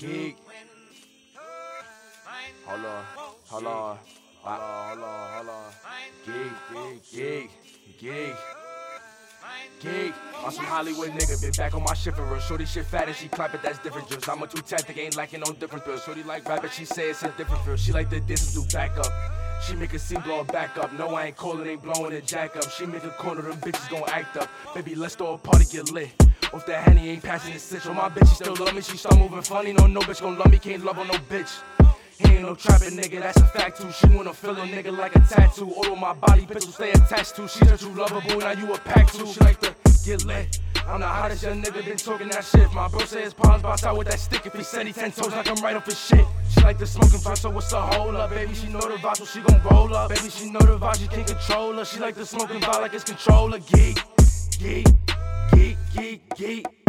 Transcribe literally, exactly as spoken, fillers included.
jig. Hold on, hold on, hold on, hold on, hold on. Gig, gig, gig, gig. Gig, I'm some Hollywood nigga, been back on my shit for real. Shorty shit fat and she clap it, that's different drills. I'm a two tactic, ain't lacking on different thrills. Shorty like rapping, she say it's a different feel. She like the dance do back up. She make a scene blow back up. No, I ain't calling, ain't blowing a jack up. She make a corner, them bitches gon' act up. Baby, let's throw a party, get lit. Off that Henny, ain't passing this sitch. On my bitch, she still love me, she start moving funny. No, no bitch gon' love me, can't love on no bitch. He ain't no trapping nigga, that's a fact too. She wanna feel a nigga like a tattoo. All on my body, bitch will stay attached to. She's a true lover, boo, now you a pack too. She like to get lit. I'm the hottest young nigga, been talking that shit. My bro said his palms bounce out with that stick. If he said he ten toes, like I'm right off his shit. She like the smoking vibe, so what's the hold up? Baby, she know the vibe, so she gon' roll up. Baby, she know the vibe, she can't control her. She like the smoking vibe, like it's controller. Geek, geek, geek, geek, geek.